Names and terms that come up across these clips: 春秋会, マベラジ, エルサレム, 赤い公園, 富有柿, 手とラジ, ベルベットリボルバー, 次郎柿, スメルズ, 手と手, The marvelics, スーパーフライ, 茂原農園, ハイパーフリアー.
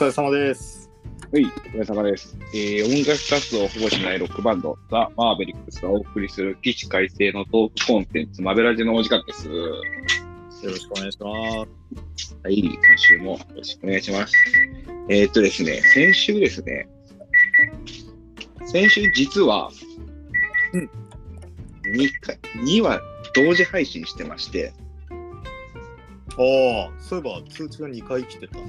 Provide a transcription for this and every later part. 疲れ様です。はい、お疲れ様です。音楽活動を保護しないロックバンド、The marvelics がお送りする起死回生のトークコンテンツ、マベラジのお時間です。よろしくお願いします。はい、今週もよろしくお願いします。ですね、先週実は、2話同時配信してまして、ああ、そういえば通知が2回来てたな。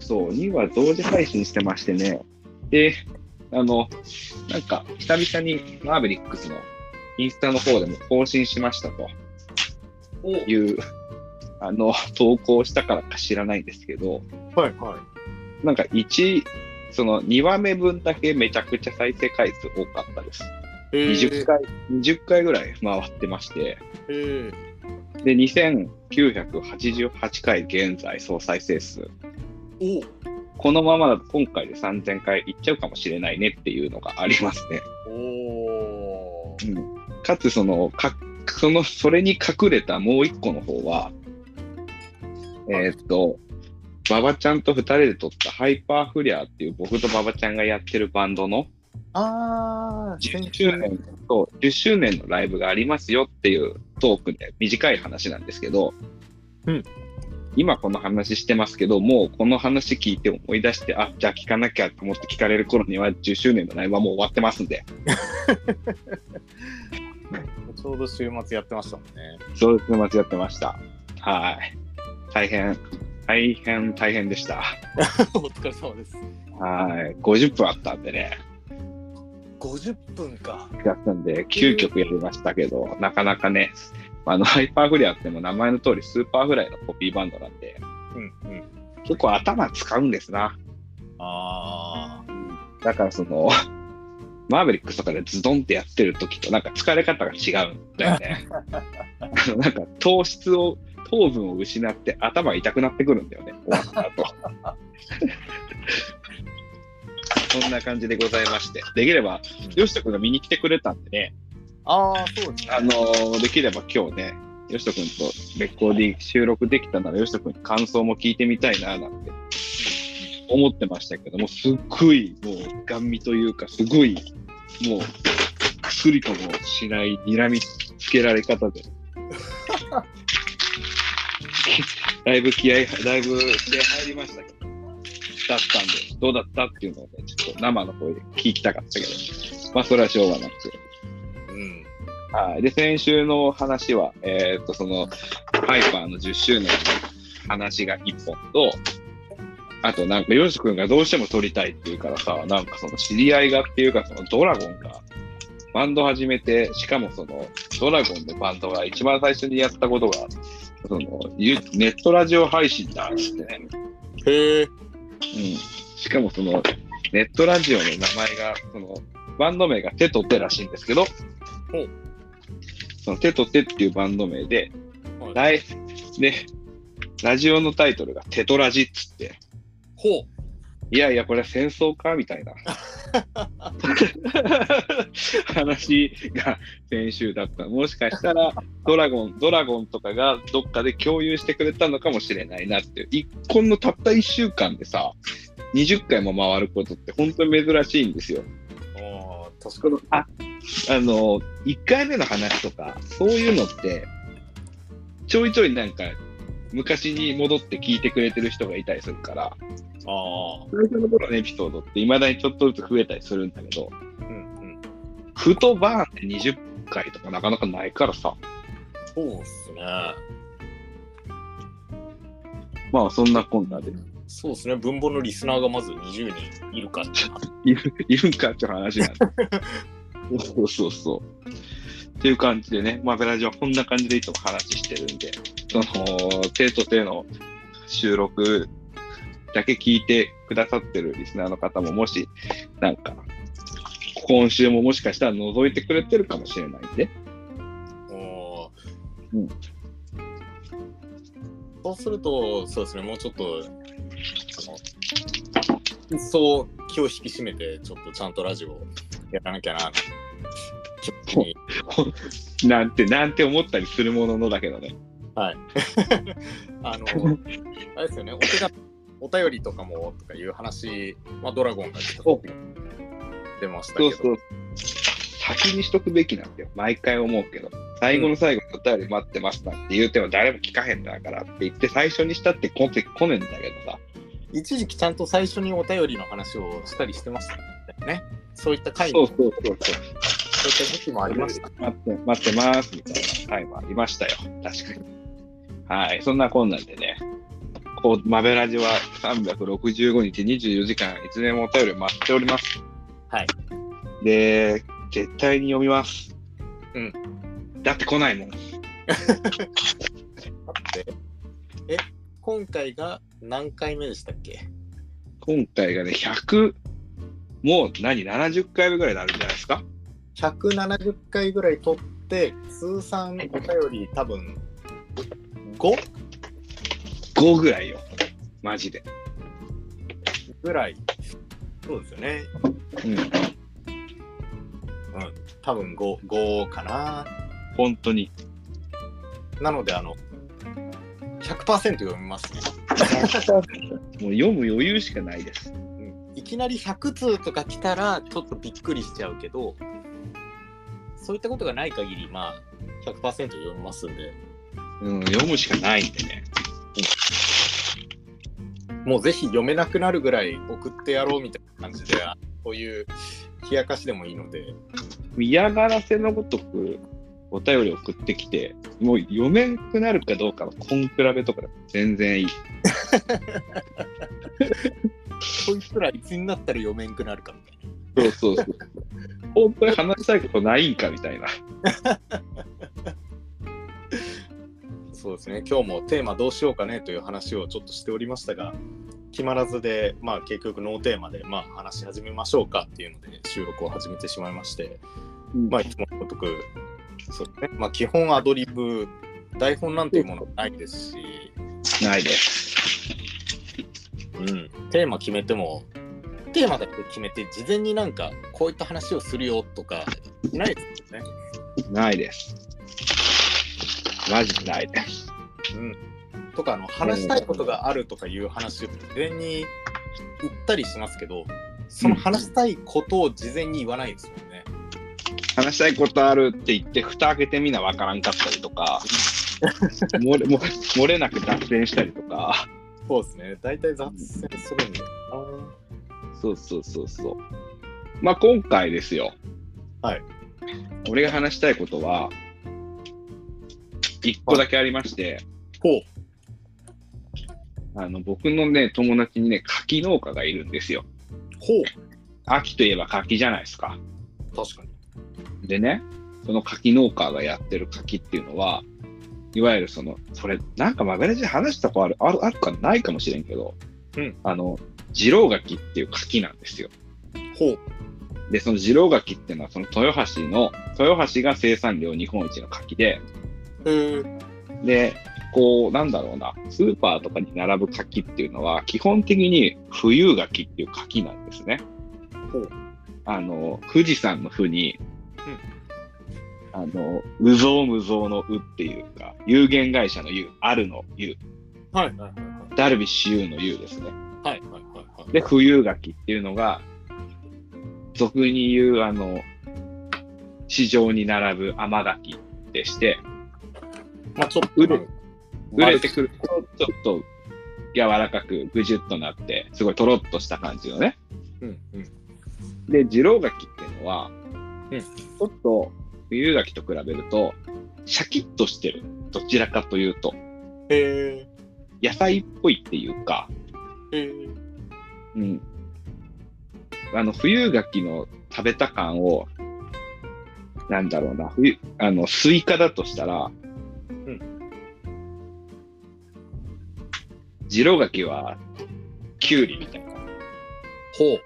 そう、2話同時配信してましてね。で、なんか、久々にマーベリックスのインスタの方でも更新しましたという、投稿したからか知らないんですけど、はいはい。なんかその2話目分だけめちゃくちゃ再生回数多かったです。20回ぐらい回ってまして、で、2988回現在総再生数。このままだと今回で3000回いっちゃうかもしれないねっていうのがありますね。うん、かつそれに隠れたもう一個の方は、馬場ちゃんと2人で撮ったハイパーフリアーっていう僕と馬場ちゃんがやってるバンドの10周年と10周年のライブがありますよっていうトークで短い話なんですけど、うん、今この話してますけど、もうこの話聞いて思い出して、あ、じゃあ聞かなきゃと思って聞かれる頃には10周年のライブはもう終わってますんでちょうど週末やってましたもんね。そう、週末やってました。はい、大変でしたお疲れ様です。はい、50分あったんでね。50分か。だったんで、9曲やりましたけど、なかなかね、ハイパーフリアっても名前の通り、スーパーフライのコピーバンドなんで、うんうん、結構頭使うんですな。ああ。だからマーベリックスとかでズドンってやってる時と、なんか疲れ方が違うんだよね。なんか糖分を失って頭痛くなってくるんだよね、終わった後。そんな感じでございまして、できれば、よしとくんが見に来てくれたんでね、そうですね。できれば今日ね、よしとくんとレコーディング収録できたなら、よしとくんに感想も聞いてみたいな、なんて思ってましたけども、すっごい、もう、ガン見というか、すごい、もう、くすりともしない、睨みつけられ方で。だいぶ気合入りましたけど。だったんで、どうだったっていうのをね、ちょっと生の声で聞きたかったけど、まあそれはしょうがなくて、うん、はい。で、先週の話は、そのハイパーの10周年の話が1本と、あとなんかヨシ君がどうしても撮りたいっていうからさ、なんかその知り合いがっていうか、そのドラゴンがバンド始めて、しかもそのドラゴンのバンドが一番最初にやったことが、そのネットラジオ配信だっつってね。へー。うん、しかもそのネットラジオの名前がバンド名が手と手らしいんですけど、うん、その手と手っていうバンド名で、うん、ラジオのタイトルが手とラジっつって、ほう、いやいやこれは戦争かみたいな話が先週だった。もしかしたらドラゴンとかがどっかで共有してくれたのかもしれないなっていう。このたった1週間でさ、20回も回ることって本当に珍しいんですよ。ああ、確かに。1回目の話とかそういうのってちょいちょいなんか昔に戻って聞いてくれてる人がいたりするから、最初の頃のエピソードっていまだにちょっとずつ増えたりするんだけど、うんうん、ふとバーンって20回とかなかなかないからさ。そうっすね。まあそんなこんなで、そうですね、文本のリスナーがまず20人いるかっているかって話なんだそうっていう感じでね、マベラジはこんな感じでいつも話してるんで、その手と手の収録だけ聞いてくださってるリスナーの方も、もしなんか今週ももしかしたら覗いてくれてるかもしれないんで、うん、そうすると、そうですね、もうちょっとそう気を引き締めてちょっとちゃんとラジオやらなきゃななんて思ったりするもののだけどね。はいあれですよね、お手紙お便りとかもとかいう話、まあ、ドラゴンが出ましたけど、そうそう先にしとくべきなんだよ。毎回思うけど、最後の最後にお便り待ってましたって言うても誰も聞かへんだからって言って最初にしたって来ねんだけどさ、一時期ちゃんと最初にお便りの話をしたりしてましたね。そういった回も、そういった時期もありました。待ってますみたいな回もありましたよ。確かに。はい、そんなこんなんでね、こうマベラジは365日24時間いつでもお便り待っております。はい。で、絶対に読みます。うん。だって来ないもん。今回が何回目でしたっけ？今回がね、100、もう70回目ぐらいになるんじゃないですか。170回ぐらい撮って、通算お便り多分 5 ぐらいよ。マジで。ぐらい。そうですよね。うん。多分 5かな。本当に。なので100% 読みますね。もう読む余裕しかないです。うん、いきなり100通とか来たらちょっとびっくりしちゃうけど、そういったことがない限りまあ 100% 読みますんで。うん、読むしかないんでね。うん、もうぜひ読めなくなるぐらい送ってやろうみたいな感じで、こういう冷やかしでもいいので。嫌がらせのごとくお便り送ってきて、もう読めなくなるかどうかはコン比べとか全然いい。こいつらいつになったら読めんくなるかみたいな。そうそうそう。本当に話したいことないんかみたいな。そうですね。今日もテーマどうしようかねという話をちょっとしておりましたが、決まらずで、まあ、結局ノーテーマで、まあ、話し始めましょうかっていうので収録を始めてしまいまして、まあ、いつものごとくそうですね、まあ、基本アドリブ、台本なんていうものはないですし、ないです、うん、テーマ決めてもテーマだけ決めて事前になんかこういった話をするよとかないですよね。ないです、マジでないです、うん、とか話したいことがあるとかいう話を事前に言ったりしますけど、その話したいことを事前に言わないですよね、うん、話したいことあるって言って蓋開けてみんなわからんかったりとか漏れなく脱線したりとか。そうですね、大体脱線するんだよな。そうそうそうそう。まあ今回ですよ、はい、俺が話したいことは1個だけありまして、ほう、僕のね、友達にね、柿農家がいるんですよ。ほう。秋といえば柿じゃないですか。確かに。でね、その柿農家がやってる柿っていうのは、いわゆるそれ、なんかマベラジで話したことあるかないかもしれんけど、うん、次郎柿っていう柿なんですよ。ほう。で、その次郎柿っていうのは、その豊橋が生産量日本一の柿で、で、こうなんだろうな、スーパーとかに並ぶ柿っていうのは基本的に富有柿っていう柿なんですね。ほう。富士山の富に、うん、うぞうむぞうのうっていうか、有限会社の有、あるの有、はいはいはいはい、ダルビッシュ有の有ですね。はいはいはいはい。で、富有柿っていうのが俗に言う市場に並ぶ甘柿でして、まあ、ちょっと売れてくるとちょっと柔らかくぐじゅっとなってすごいとろっとした感じのね、うんうん、で次郎柿っていうのは、うん、ちょっと冬柿と比べるとシャキッとしてる、どちらかというと、野菜っぽいっていうか、うん、冬柿の食べた感をなんだろうな、スイカだとしたら次郎柿はキュウリみたいな。ほ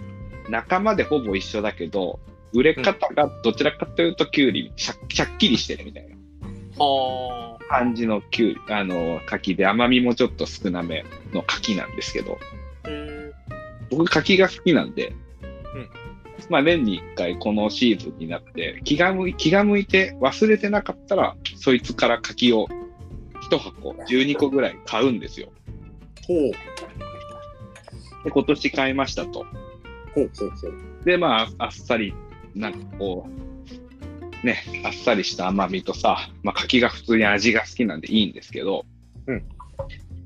う。仲間でほぼ一緒だけど、売れ方がどちらかというとキュウリ、シャッキリしてるみたいな感じのキュウリ、柿で甘みもちょっと少なめの柿なんですけど、僕柿が好きなんで、うん、まあ年に1回このシーズンになって気が向いて忘れてなかったらそいつから柿を1箱12個ぐらい買うんですよ。ほう。で今年買いましたと。ほうほうほう。でまああっさりなんかこうねあっさりした甘みとさ、まあ柿が普通に味が好きなんでいいんですけど、うん、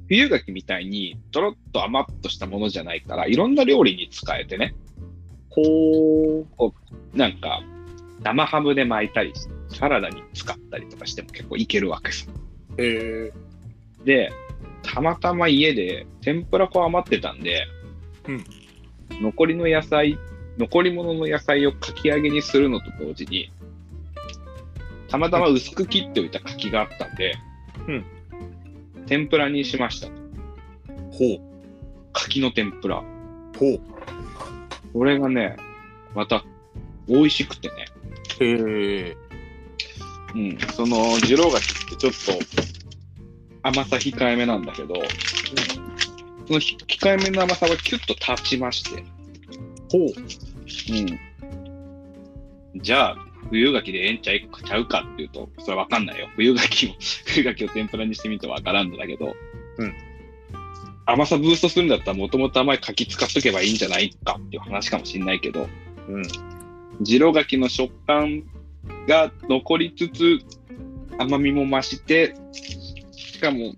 冬柿みたいにとろっと甘っとしたものじゃないからいろんな料理に使えてね。ほう。なんか生ハムで巻いたりサラダに使ったりとかしても結構いけるわけさ。へえ。でたまたま家で天ぷら粉余ってたんで、うん、残り物の野菜をかき揚げにするのと同時にたまたま薄く切っておいた柿があったんで、うん、天ぷらにしました。ほう。柿の天ぷら。ほう。これがねまた美味しくてね。へえ。うん、その次郎柿ってちょっと甘さ控えめなんだけど、うん、その控えめの甘さはキュッと立ちまして、ほう、うん、じゃあ冬柿でええんちゃいちゃうかっていうとそれは分かんないよ。冬柿を天ぷらにしてみると分からんのだけど、うん、甘さブーストするんだったらもともと甘い柿使っとけばいいんじゃないかっていう話かもしれないけど、うん、次郎柿の食感が残りつつ甘みも増してしかも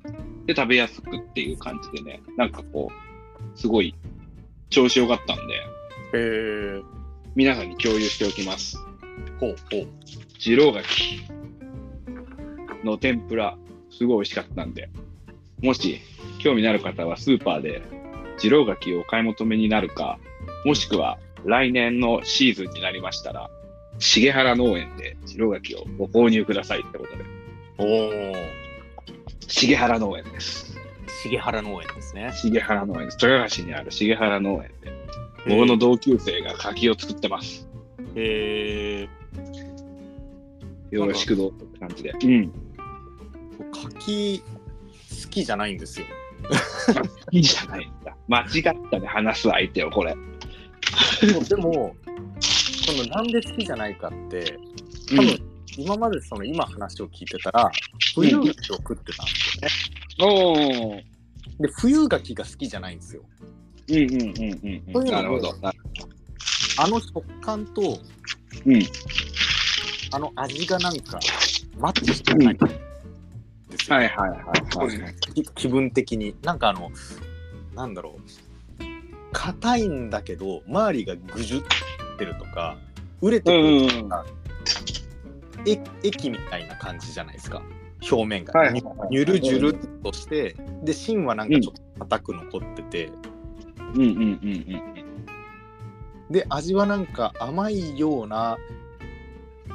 で食べやすくっていう感じでね、なんかこうすごい調子良かったんで、皆さんに共有しておきます。ほうほう。次郎柿の天ぷらすごい美味しかったんで、もし興味のある方はスーパーで次郎柿をお買い求めになるか、もしくは来年のシーズンになりましたら茂原農園で次郎柿をご購入くださいってことで。おー、茂原農園です。茂原農園ですね。茂原農園です。豊橋にある茂原農園で、僕の同級生が柿を作ってます。へー。よろしくどうって感じで。うん。柿好きじゃないんですよ。好きじゃないんだ。間違ったね、話す相手をこれ。でもこのなんで好きじゃないかって多分、うん。今までその今話を聞いてたら冬柿を食ってたんですよね。おで冬柿が好きじゃないんですよ。うんうんうんうん。なるほど。あの食感と、うん、あの味がなんかマッチしてないんですよ、うん。はいはいはい、はい、気分的になんかなんだろう、硬いんだけど周りがぐじゅってるとか熟れてくるとか。うん、液みたいな感じじゃないですか、表面が、はいはいはい、ゆるじゅるっとして、うん、で芯はなんかちょっと硬く残ってて、うんうんうんうん、で味はなんか甘いような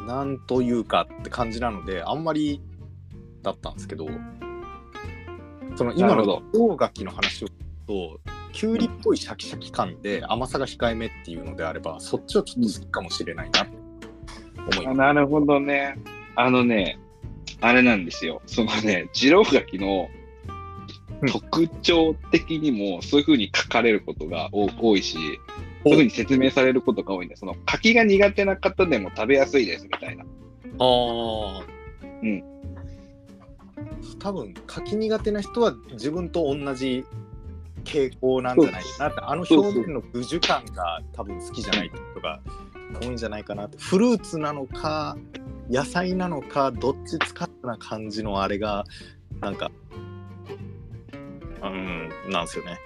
なんというかって感じなのであんまりだったんですけど、その今の大柿の話を聞くときゅうりっぽいシャキシャキ感で甘さが控えめっていうのであればそっちはちょっと好きかもしれないなって思います。なるほどね。あれなんですよ。そのね、次郎柿の特徴的にもそういう風に書かれることが多いし、そういう風に説明されることが多いんで、その柿が苦手な方でも食べやすいですみたいな。ああ。うん。多分柿苦手な人は自分と同じ傾向なんじゃないかなって、あの表面の具樹感が多分好きじゃないとか。多いんじゃないかなって、フルーツなのか野菜なのかどっち使ったな感じのあれがなんかなんですよね。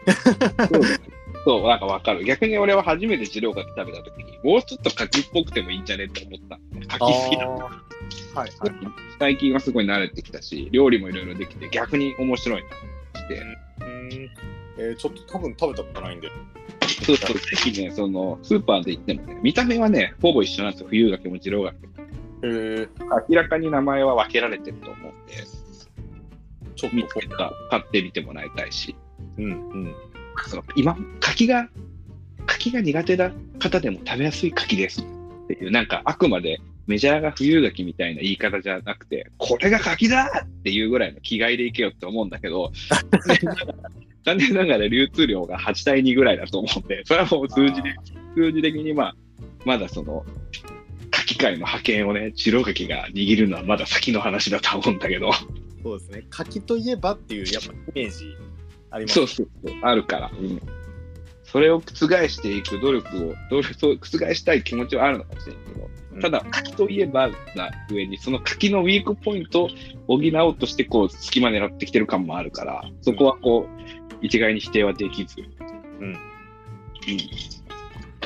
そうなんかわかる。逆に俺は初めて次郎柿食べた時にもうちょっと柿っぽくてもいいんじゃねって思った。柿好きだった。はいはい、最近はすごい慣れてきたし料理もいろいろできて逆に面白いなって、ちょっと多分食べたことないんで。そうそう、ぜひね、そのスーパーで行ってもね、見た目はね、ほぼ一緒なんですよ、冬柿も次郎柿も。明らかに名前は分けられてると思うんで、ちょっと見つけた買ってみてもらいたいし、うんうん、その今柿が苦手な方でも食べやすい柿ですっていう、なんかあくまでメジャーが冬柿みたいな言い方じゃなくて、これが柿だっていうぐらいの気概でいけよって思うんだけど、残念ながら流通量が8対2ぐらいだと思うんで、それはもう数字的に、まだその柿界の覇権をね、次郎柿が握るのはまだ先の話だと思うんだけど。そうですね、柿といえばっていうやっぱイメージあります。そうそうそう、あるから、うん、それを覆していく努力を、どう覆したい気持ちはあるのかもしれないけど、ただ柿といえばな上にその柿のウィークポイントを補おうとしてこう隙間狙ってきてる感もあるから、そこはこう一概に否定はできず、うんうん、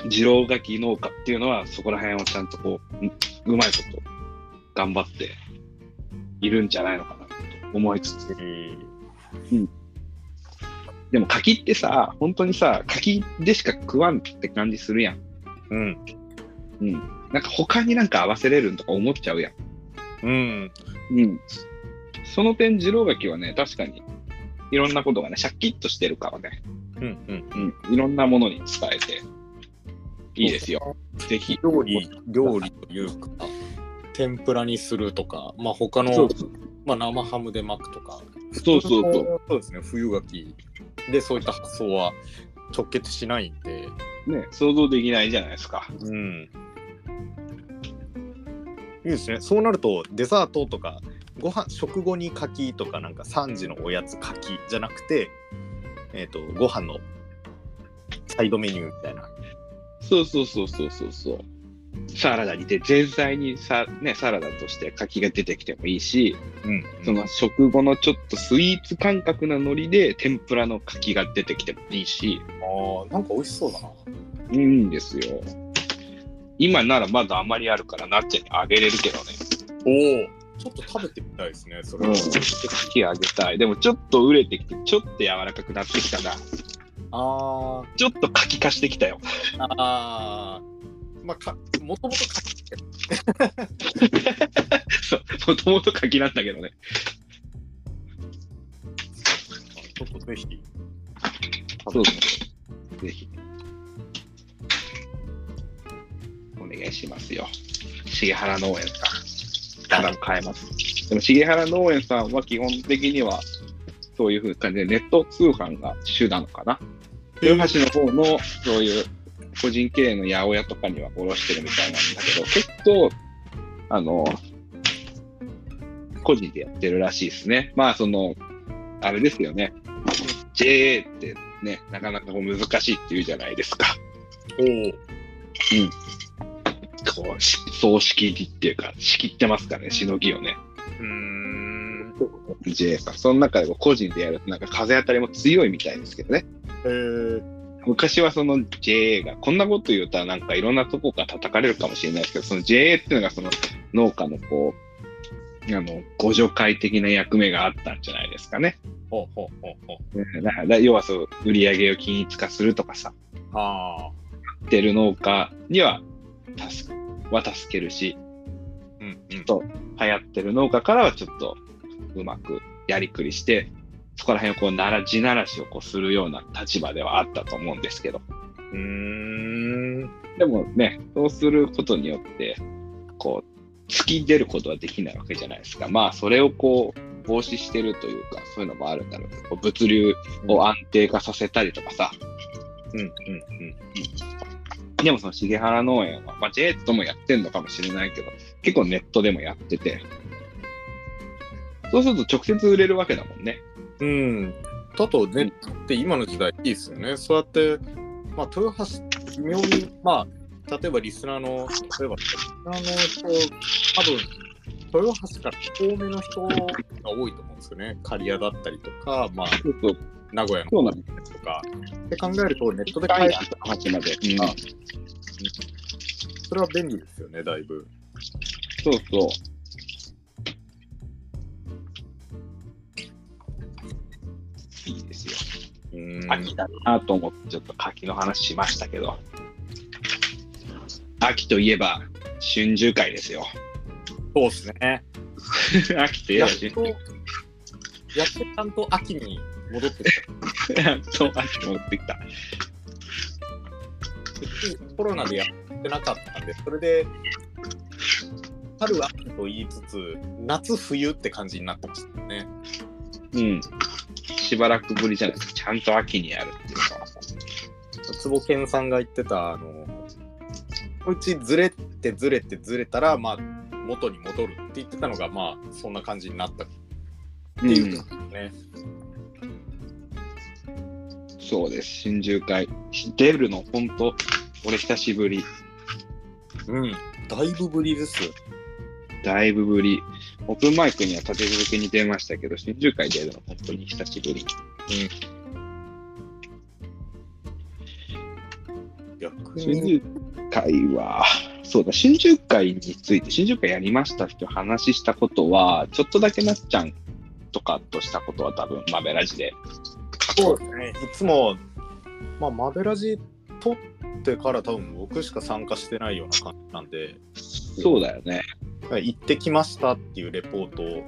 二郎柿農家っていうのはそこら辺をちゃんとこううまいこと頑張っているんじゃないのかなと思いつつ、うん、でも柿ってさ本当にさ柿でしか食わんって感じするやん、うんうん、なんか他になんか合わせれるんとか思っちゃうやん。うん。うん。その点、二郎柿はね、確かにいろんなことがね、シャキッとしてるからね。うんうんうん。いろんなものに伝えて、いいですよ。ぜひ。料理というか、天ぷらにするとか、まあ他の、まあ生ハムで巻くとか。そうそうそう。そうですね、冬柿でそういった発想は直結しないんで。ね、想像できないじゃないですか。うん。いいですね。そうなるとデザートとかご飯食後に柿とかなんか3時のおやつ柿じゃなくて、ご飯のサイドメニューみたいな。そうそうそうそうそうそう。サラダにて前菜にね、サラダとして柿が出てきてもいいし、うんうん、その食後のちょっとスイーツ感覚なノリで天ぷらの柿が出てきてもいいし。ああ、なんか美味しそうだな。いいんですよ。今ならまだあまりあるからなっちゃんにあげれるけどね。おお、ちょっと食べてみたいですね。それを柿あげたい。でもちょっと熟れてきてちょっと柔らかくなってきたな。ああ、ちょっと柿化してきたよ。ああ、まあもともと柿。そう、もともと柿なんだけどね。ちょっとぜひ。そうですね。ぜひ。お願いしますよ。重原農園さん、だんだん変えます。でも重原農園さんは基本的にはそういう風感じでネット通販が主なのかな。豊橋の方のそういう個人経営の八百屋とかには卸してるみたいなんだけど、結構個人でやってるらしいですね。まあそのあれですよね。JA ってねなかなか難しいっていうじゃないですか。おお。うん。こう葬式っていうか仕切ってますからね、しのぎをね。JA かその中でも個人でやるとなんか風当たりも強いみたいですけどね。昔はその JA がこんなこと言うたらなんかいろんなとこから叩かれるかもしれないですけど、その JA っていうのがその農家のこう互助会的な役目があったんじゃないですかね。ほうほうほうほう。だ要はそう売り上げを均一化するとかさ。はあ。やってる農家には。助けるし、うんうん、ちょっと流行ってる農家からはちょっとうまくやりくりしてそこら辺をこう地ならしをこうするような立場ではあったと思うんですけど、でもねそうすることによってこう突き出ることはできないわけじゃないですか。まあそれをこう防止してるというかそういうのもあるんだろうけど、物流を安定化させたりとかさ、うんうんうんうん、でもその重原農園は、まあ、JA ともやってるのかもしれないけど結構ネットでもやってて、そうすると直接売れるわけだもんね。うん。だとネットって今の時代いいですよね。そうやって、まあ、豊橋妙に、まあ、例えばリスナーの人多分豊橋から遠めの人が多いと思うんですよね。刈谷だったりとか、まあ、名古屋の方とかって考えるとネットで買える話まで、うん、それは便利ですよね、だいぶ。そうそう。いいですよ。秋だなと思ってちょっと柿の話しましたけど、秋といえば春秋会ですよ。そうですね。秋といえば春秋会。やっとちゃんと秋に。戻ってきた。そう、秋戻ってきた。コロナでやってなかったんで、それで春秋と言いつつ夏冬って感じになってましたね。うん。しばらくぶりじゃないですか。ちゃんと秋にやるっていうか。坪健さんが言ってたうちずれたらまあ元に戻るって言ってたのがまあそんな感じになったっていうことですね。うんそうです。新宿会出るの本当俺久しぶり。うん。だいぶぶりです。だいぶぶり。オープンマイクには立て続けに出ましたけど、新宿会出るの本当に久しぶり。うん。逆に新宿会はそうだ。新宿会について新宿会やりましたって話したことはちょっとだけなっちゃんとかとしたことは多分マベラジで。そうですね。いつも、まあ、マベラジ撮ってから多分僕しか参加してないような感じなんで。そうだよね。行ってきましたっていうレポートを、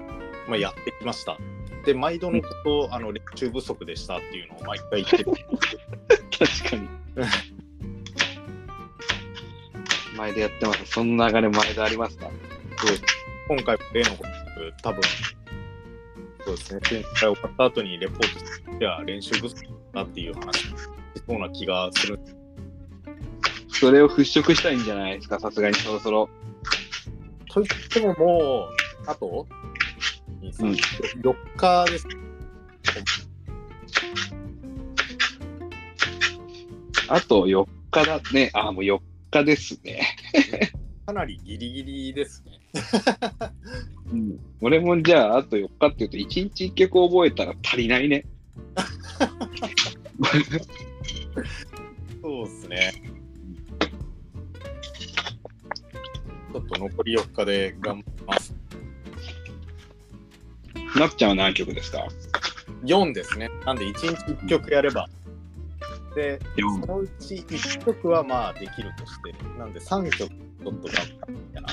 まあ、やってきました。で毎度のこと、うん、練習不足でしたっていうのを毎回言ってる。確かに。前でやってます。その流れ前でありますか。今回も例のこと多分。そうですね。前回終わった後にレポートしては練習不足だっていう話そうな気がする。それを払拭したいんじゃないですか。さすがにそろそろ。といってももうあと4日です。あと4日だね。あ、もう4日ですね。かなりギリギリですね。うん、俺もじゃああと4日って言うと1日1曲覚えたら足りないね。そうですね。ちょっと残り4日で頑張ります。なっちゃんは何曲ですか？4ですね。なんで1日1曲やれば、うん、でそのうち1曲はまあできるとしてなんで3曲ちょっと頑張るみたいな。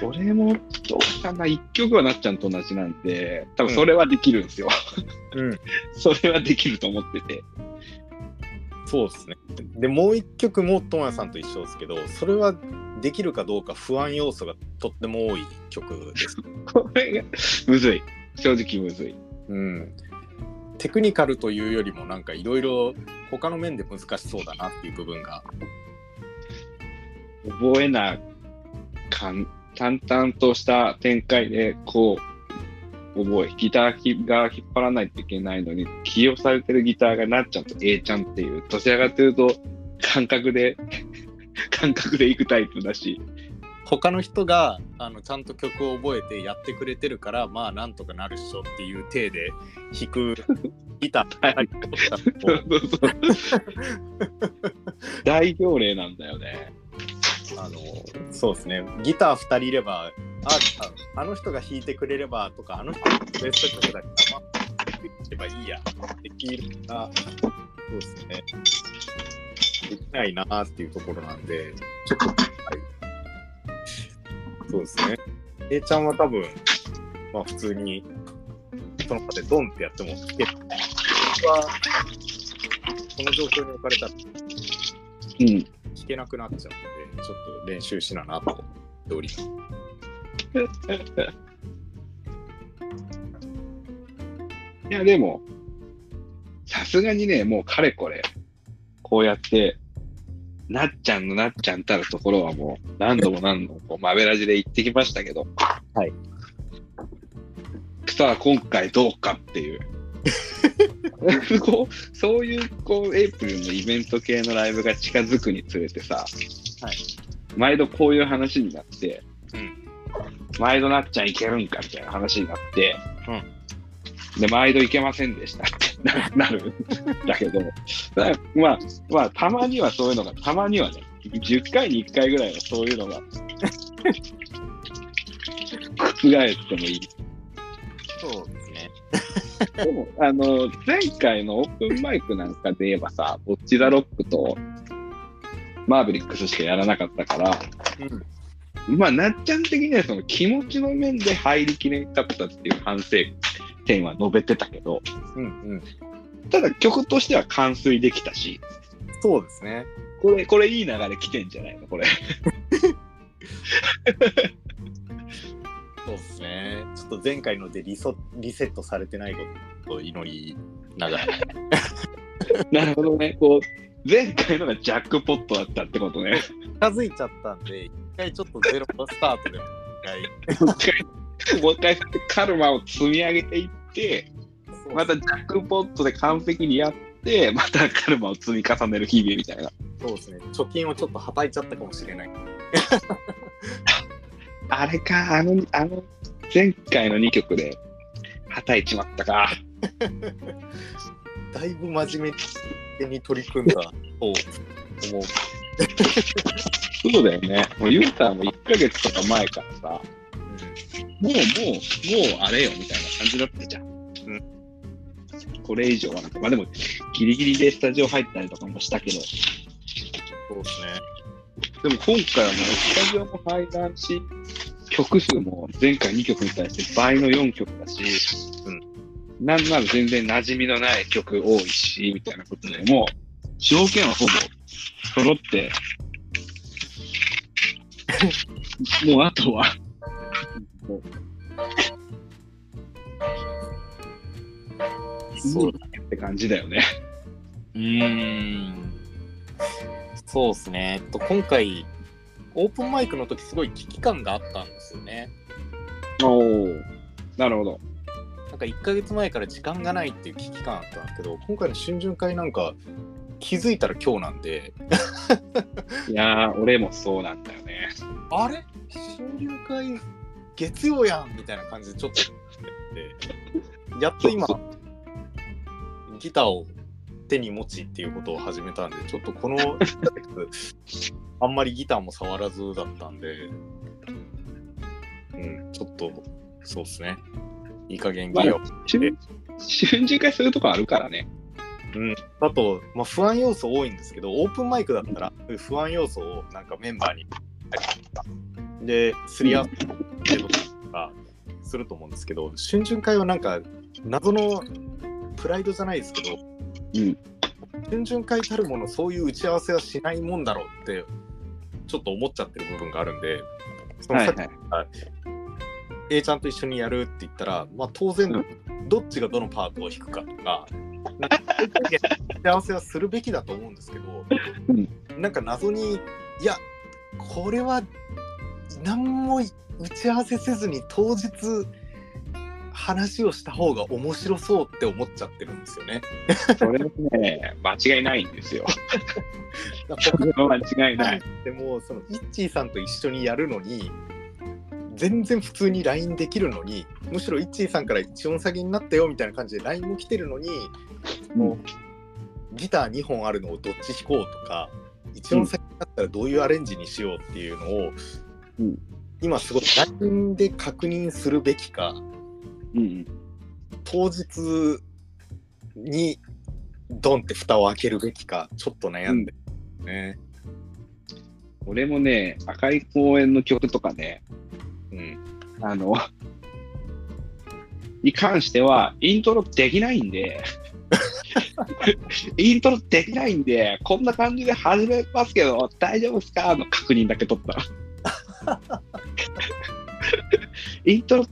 それもどうかな。1曲はなっちゃんと同じなんで多分それはできるんですよ、うん、それはできると思ってて。そうですね。でもう1曲もトモヤさんと一緒ですけどそれはできるかどうか不安要素がとっても多い曲です。これがむずい。正直むずい、うん、テクニカルというよりもなんかいろいろ他の面で難しそうだなっていう部分が覚えな簡単とした展開でこう覚えギターが引っ張らないといけないのに起用されてるギターがなっちゃんと A ちゃんっていうどちらかというと感覚でいくタイプだし他の人がちゃんと曲を覚えてやってくれてるからまあなんとかなるっしょっていう体で弾くギター大行令なんだよね。そうですね。ギター2人いればあの人が弾いてくれればとかあの人がベスト曲だからまあ弾いてばいいやできるな。そうですね。できないなーっていうところなんでちょっと、はい、そうですね。Aちゃんは多分まあ普通にその場でドンってやっても弾ける。僕はこの状況に置かれたら弾けなくなっちゃうので。ちょっと練習しななと思っております。いやでもさすがにねもうかれこれこうやってなっちゃんのなっちゃんたるところはもう何度もこうマベラジで行ってきましたけど、はい。さあ今回どうかっていう。そういうこうエイプリルのイベント系のライブが近づくにつれてさ、はい、毎度こういう話になって、うん、毎度なっちゃんいけるんかみたいな話になって、うん、で毎度いけませんでしたってなるんだけどまあたまにはそういうのがたまにはね10回に1回ぐらいはそういうのが覆ってもいい。そうですね。でも前回のオープンマイクなんかで言えばさボッチザロックとマーベリックスしかやらなかったから、うん、まあなっちゃん的にはその気持ちの面で入りきれなかったっていう反省点は述べてたけど、うんうん、ただ曲としては完遂できたし。そうですね。これいい流れ来てんじゃないのこれ。そうですね。ちょっと前回のでリセットされてないことを祈りながら。なるほどね。こう前回のがジャックポットだったってことね。近づいちゃったんで一回ちょっとゼロスタートでもう一回カルマを積み上げていってまたジャックポットで完璧にやってまたカルマを積み重ねる日々みたいな。そうですね、貯金をちょっとはたいちゃったかもしれないあれか、あの前回の2曲ではたいちまったかだいぶ真面目に取り組んだと思うそうだよね、もうユータも1ヶ月とか前からさ、もうあれよみたいな感じだったじゃん、うん、これ以上はなんか、まあでもギリギリでスタジオ入ったりとかもしたけど、そうですね、でも今回はもうスタジオも入らんし、曲数も前回2曲に対して倍の4曲だし、うん、なんなら全然馴染みのない曲多いしみたいなことで、もう条件はほぼ揃ってもうあとはそうだねって感じだよね。そうですね。今回オープンマイクの時すごい危機感があったんですよね。おお、なるほど。なんか1ヶ月前から時間がないっていう危機感あったんですけど、今回の春巡会なんか気づいたら今日なんでいやー俺もそうなんだよね。あれ春巡会月曜やんみたいな感じでちょっとやっと今ギターを手に持ちっていうことを始めたんで、ちょっとこのあんまりギターも触らずだったんで、うん、ちょっとそうですね、いい加減ギターを、まあ、春巡会するとこあるからね、うん、あと、まあ、不安要素多いんですけど、オープンマイクだったら不安要素をなんかメンバーにで、すり合わせとかすると思うんですけど、春巡会はなんか謎のプライドじゃないですけど、うん、春巡会たるものそういう打ち合わせはしないもんだろうってちょっと思っちゃってる部分があるんで、そのさっき、A ちゃんと一緒にやるって言ったら、まあ、当然どっちがどのパートを弾くかとか、なんか打ち合わせはするべきだと思うんですけど、なんか謎にいやこれは何も打ち合わせせずに当日話をした方が面白そうって思っちゃってるんですよね。それね、間違いないんですよ。間違いない。でもそのイッチーさんと一緒にやるのに全然普通に LINE できるのに、むしろイッチーさんから一音下げになったよみたいな感じで LINE も来てるのに、もうギター2本あるのをどっち弾こうとか、一音下げになったらどういうアレンジにしようっていうのを、うん、今すごい LINE で確認するべきか、うん、当日にドンって蓋を開けるべきかちょっと悩んでるね、うん、俺もね赤い公園の曲とかね、うん、に関してはイントロできないんでこんな感じで始めますけど大丈夫ですかの確認だけ取ったイントロ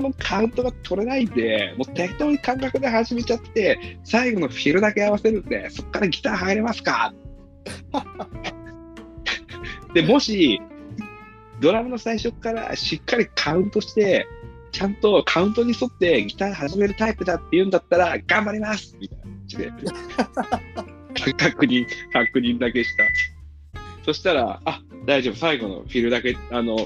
のカウントが取れないんで、もう適当に感覚で始めちゃって、最後のフィルだけ合わせるんで、そっからギター入れますかで、もし、ドラムの最初からしっかりカウントして、ちゃんとカウントに沿ってギター始めるタイプだっていうんだったら、頑張りますみたいな感じで確認だけした。そしたら、あ、大丈夫、最後のフィルだけ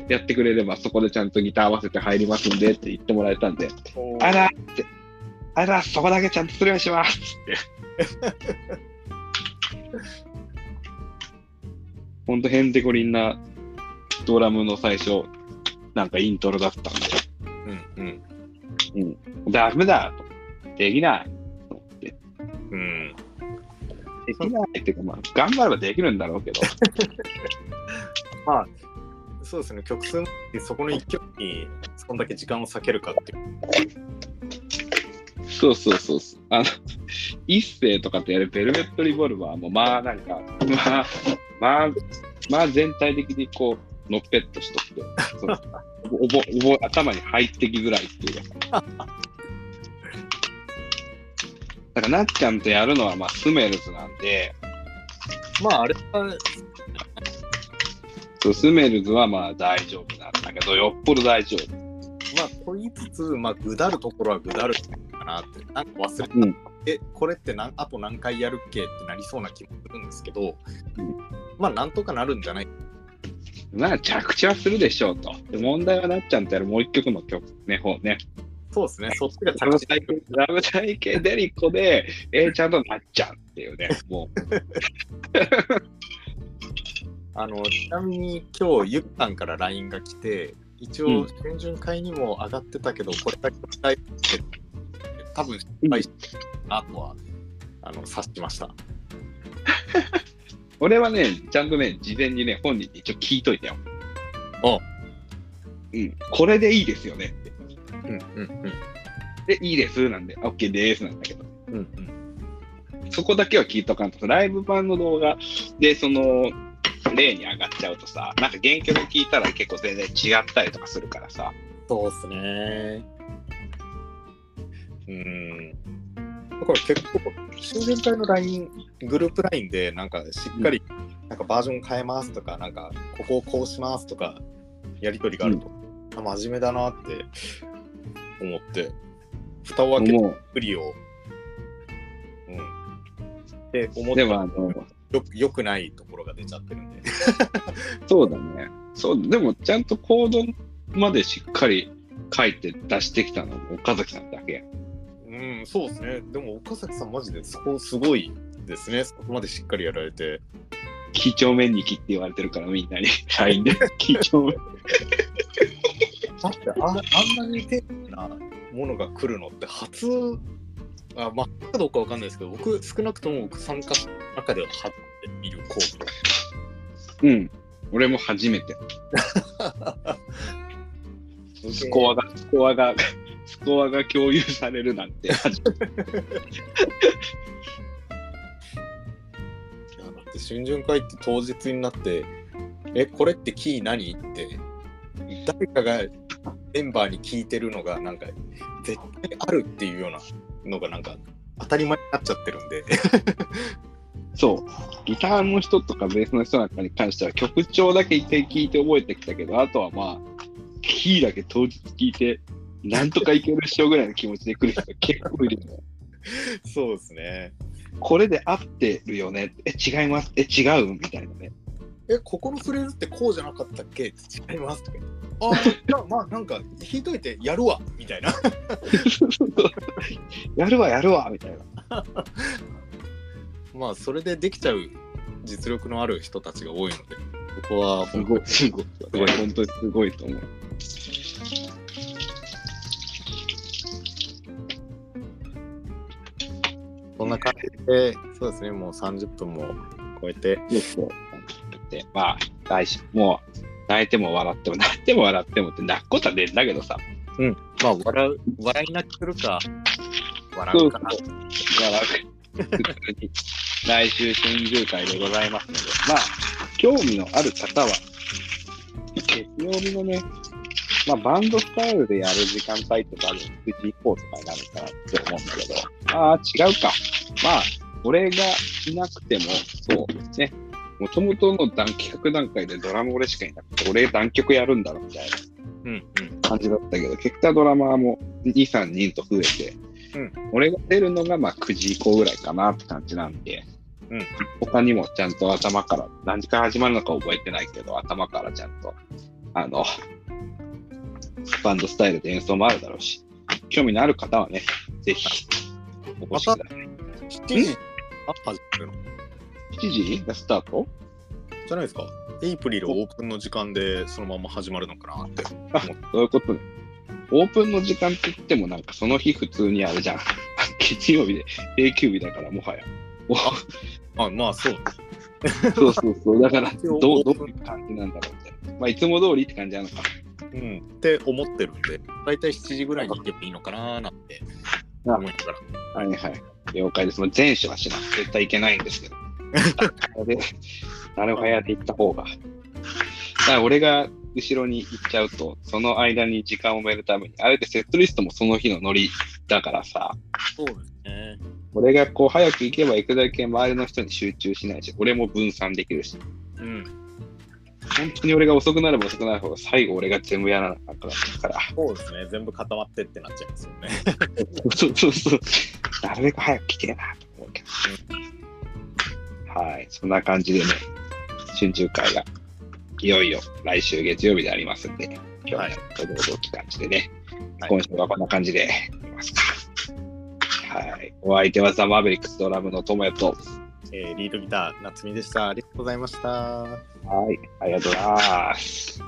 やってくれればそこでちゃんとギター合わせて入りますんでって言ってもらえたんで、あらそこだけちゃんとするようにしますってほんとへんてこりんなドラムの最初なんかイントロだったんで、うんうんうん、ダメだと、できないと思って、うん、できないっていうか、まあ頑張ればできるんだろうけどまあそうですね、曲数ってそこの一曲にそんだけ時間を割けるかっていう、そう一世とかってやるベルベットリボルバーもまあなんかまあ全体的にこうのっぺっとしとってその頭に入ってきづらいっていうかだからなっちゃんとやるのはまあスメルズなんで、まああれはスメルズはまあ大丈夫なんだけど、よっぽど大丈夫。まあ、と言いつつ、まあ、ぐだるところはぐだる。かなってなんか忘れて、うん、これってあと何回やるっけってなりそうな気もするんですけど、うん、まあなんとかなるんじゃないまあ着地はするでしょうと。で問題はなっちゃんとやるもう一曲の曲ね方ね。そうですね。そっちが着地体系ラブ体系デリコでちゃんとなっちゃうっていうねもうちなみに今日ゆっさんから LINE が来て一応先々回にも上がってたけど、うん、これだけしたいって多分失敗したなとは、うん、察しました俺はねちゃんとね事前にね本人に一応聞いといたよ。あ、うん、これでいいですよねって、うんうんうん、でいいですなんで OK でーすなんだけど、うんうん、そこだけは聞いとかんとライブ版の動画でその例に上がっちゃうとさ、なんか原曲聞いたら結構全然違ったりとかするからさ。そうっすね。だから結構新年会の LINE グループ LINE でなんかしっかり、うん、なんかバージョン変えますとかなんかここをこうしますとかやり取りがあると、うん、真面目だなって思って蓋を開けてフリを、うん、って思ってます。よくないところが出ちゃってるんでそうだね。そうでもちゃんと行動までしっかり書いて出してきたのは岡崎さんだけ。うん、そうですね。でも岡崎さんマジでそこすごいですね。そこまでしっかりやられて几帳面にきって言われてるからみんなにLINEで几帳面だって あんなに丁寧なものが来るのって初まあ、どうかわかんないですけど、僕、少なくとも参加の中では初めて見る講義。うん、俺も初めて。スコアが共有されるなんて初めて。いや、だって、春巡会って当日になって、これってキー何って、誰かがメンバーに聞いてるのが、なんか、絶対あるっていうような。のがなんか当たり前になっちゃってるんでそうギターの人とかベースの人なんかに関しては曲調だけ一回聞いて覚えてきたけどあとはまあキーだけ当日聞いてなんとかいけるっしょぐらいの気持ちで来る人が結構いるよねそうですね。これで合ってるよね違います違うみたいなねここのフレーズってこうじゃなかったっけ違いますとかあまあなんか弾いといてやるわみたいなやるわみたいなまあそれでできちゃう実力のある人たちが多いのでここはすごい本当にすごいと思う。こんな感じでそうですねもう30分も超えてまあ大事もう泣いても笑っても泣いても笑ってもって泣くことはねんだけどさ、うん、まあ笑い泣きするか笑うかなそうそう笑う普通に来週春秋会でございますのでまあ興味のある方は月曜日のねまあバンドスタイルでやる時間帯とかある9時以降とかになるかなって思うんだけどああ違うかまあ俺がいなくてもそうですねもともとの企画段階でドラム俺しかいなくて俺段曲やるんだろみたいな感じだったけど、うんうん、結果ドラマーも 2,3 人と増えて、うん、俺が出るのがまあ9時以降ぐらいかなって感じなんで、うん、他にもちゃんと頭から何時から始まるのか覚えてないけど頭からちゃんとバンドスタイルで演奏もあるだろうし興味のある方はねぜひお越しください。7時がスタートじゃないですか。エイプリルオープンの時間でそのまま始まるのかなってあそういうことね。オープンの時間って言ってもなんかその日普通にあるじゃん月曜日で定休日だからもはやあまあそうそうそうそうだからどういう感じなんだろうってまあいつも通りって感じなのかうんって思ってるんでだいたい7時ぐらいに行けばいいのかななんて思いながらはいはい了解です。前者はしない絶対いけないんですけどなるほどやって行った方が俺が後ろに行っちゃうとその間に時間を埋めるためにあれってセットリストもその日のノリだからさそうですね俺がこう早く行けば行くだけ周りの人に集中しないし俺も分散できるしうん本当に俺が遅くなれば遅くなるほど最後俺が全部やらなかったから、そうですね、全部固まってってなっちゃいますよねそうそうそう、なるべく早く聞けなと思うけど、はい、そんな感じでね、春秋会がいよいよ来週月曜日でありますんで、今日はどうぞって感じでね、はい、今週はこんな感じでいますか。はい、お相手はザ・マーベリックスドラムのトモヤと、リードギター夏美でした。ありがとうございました。はい、ありがとうございます。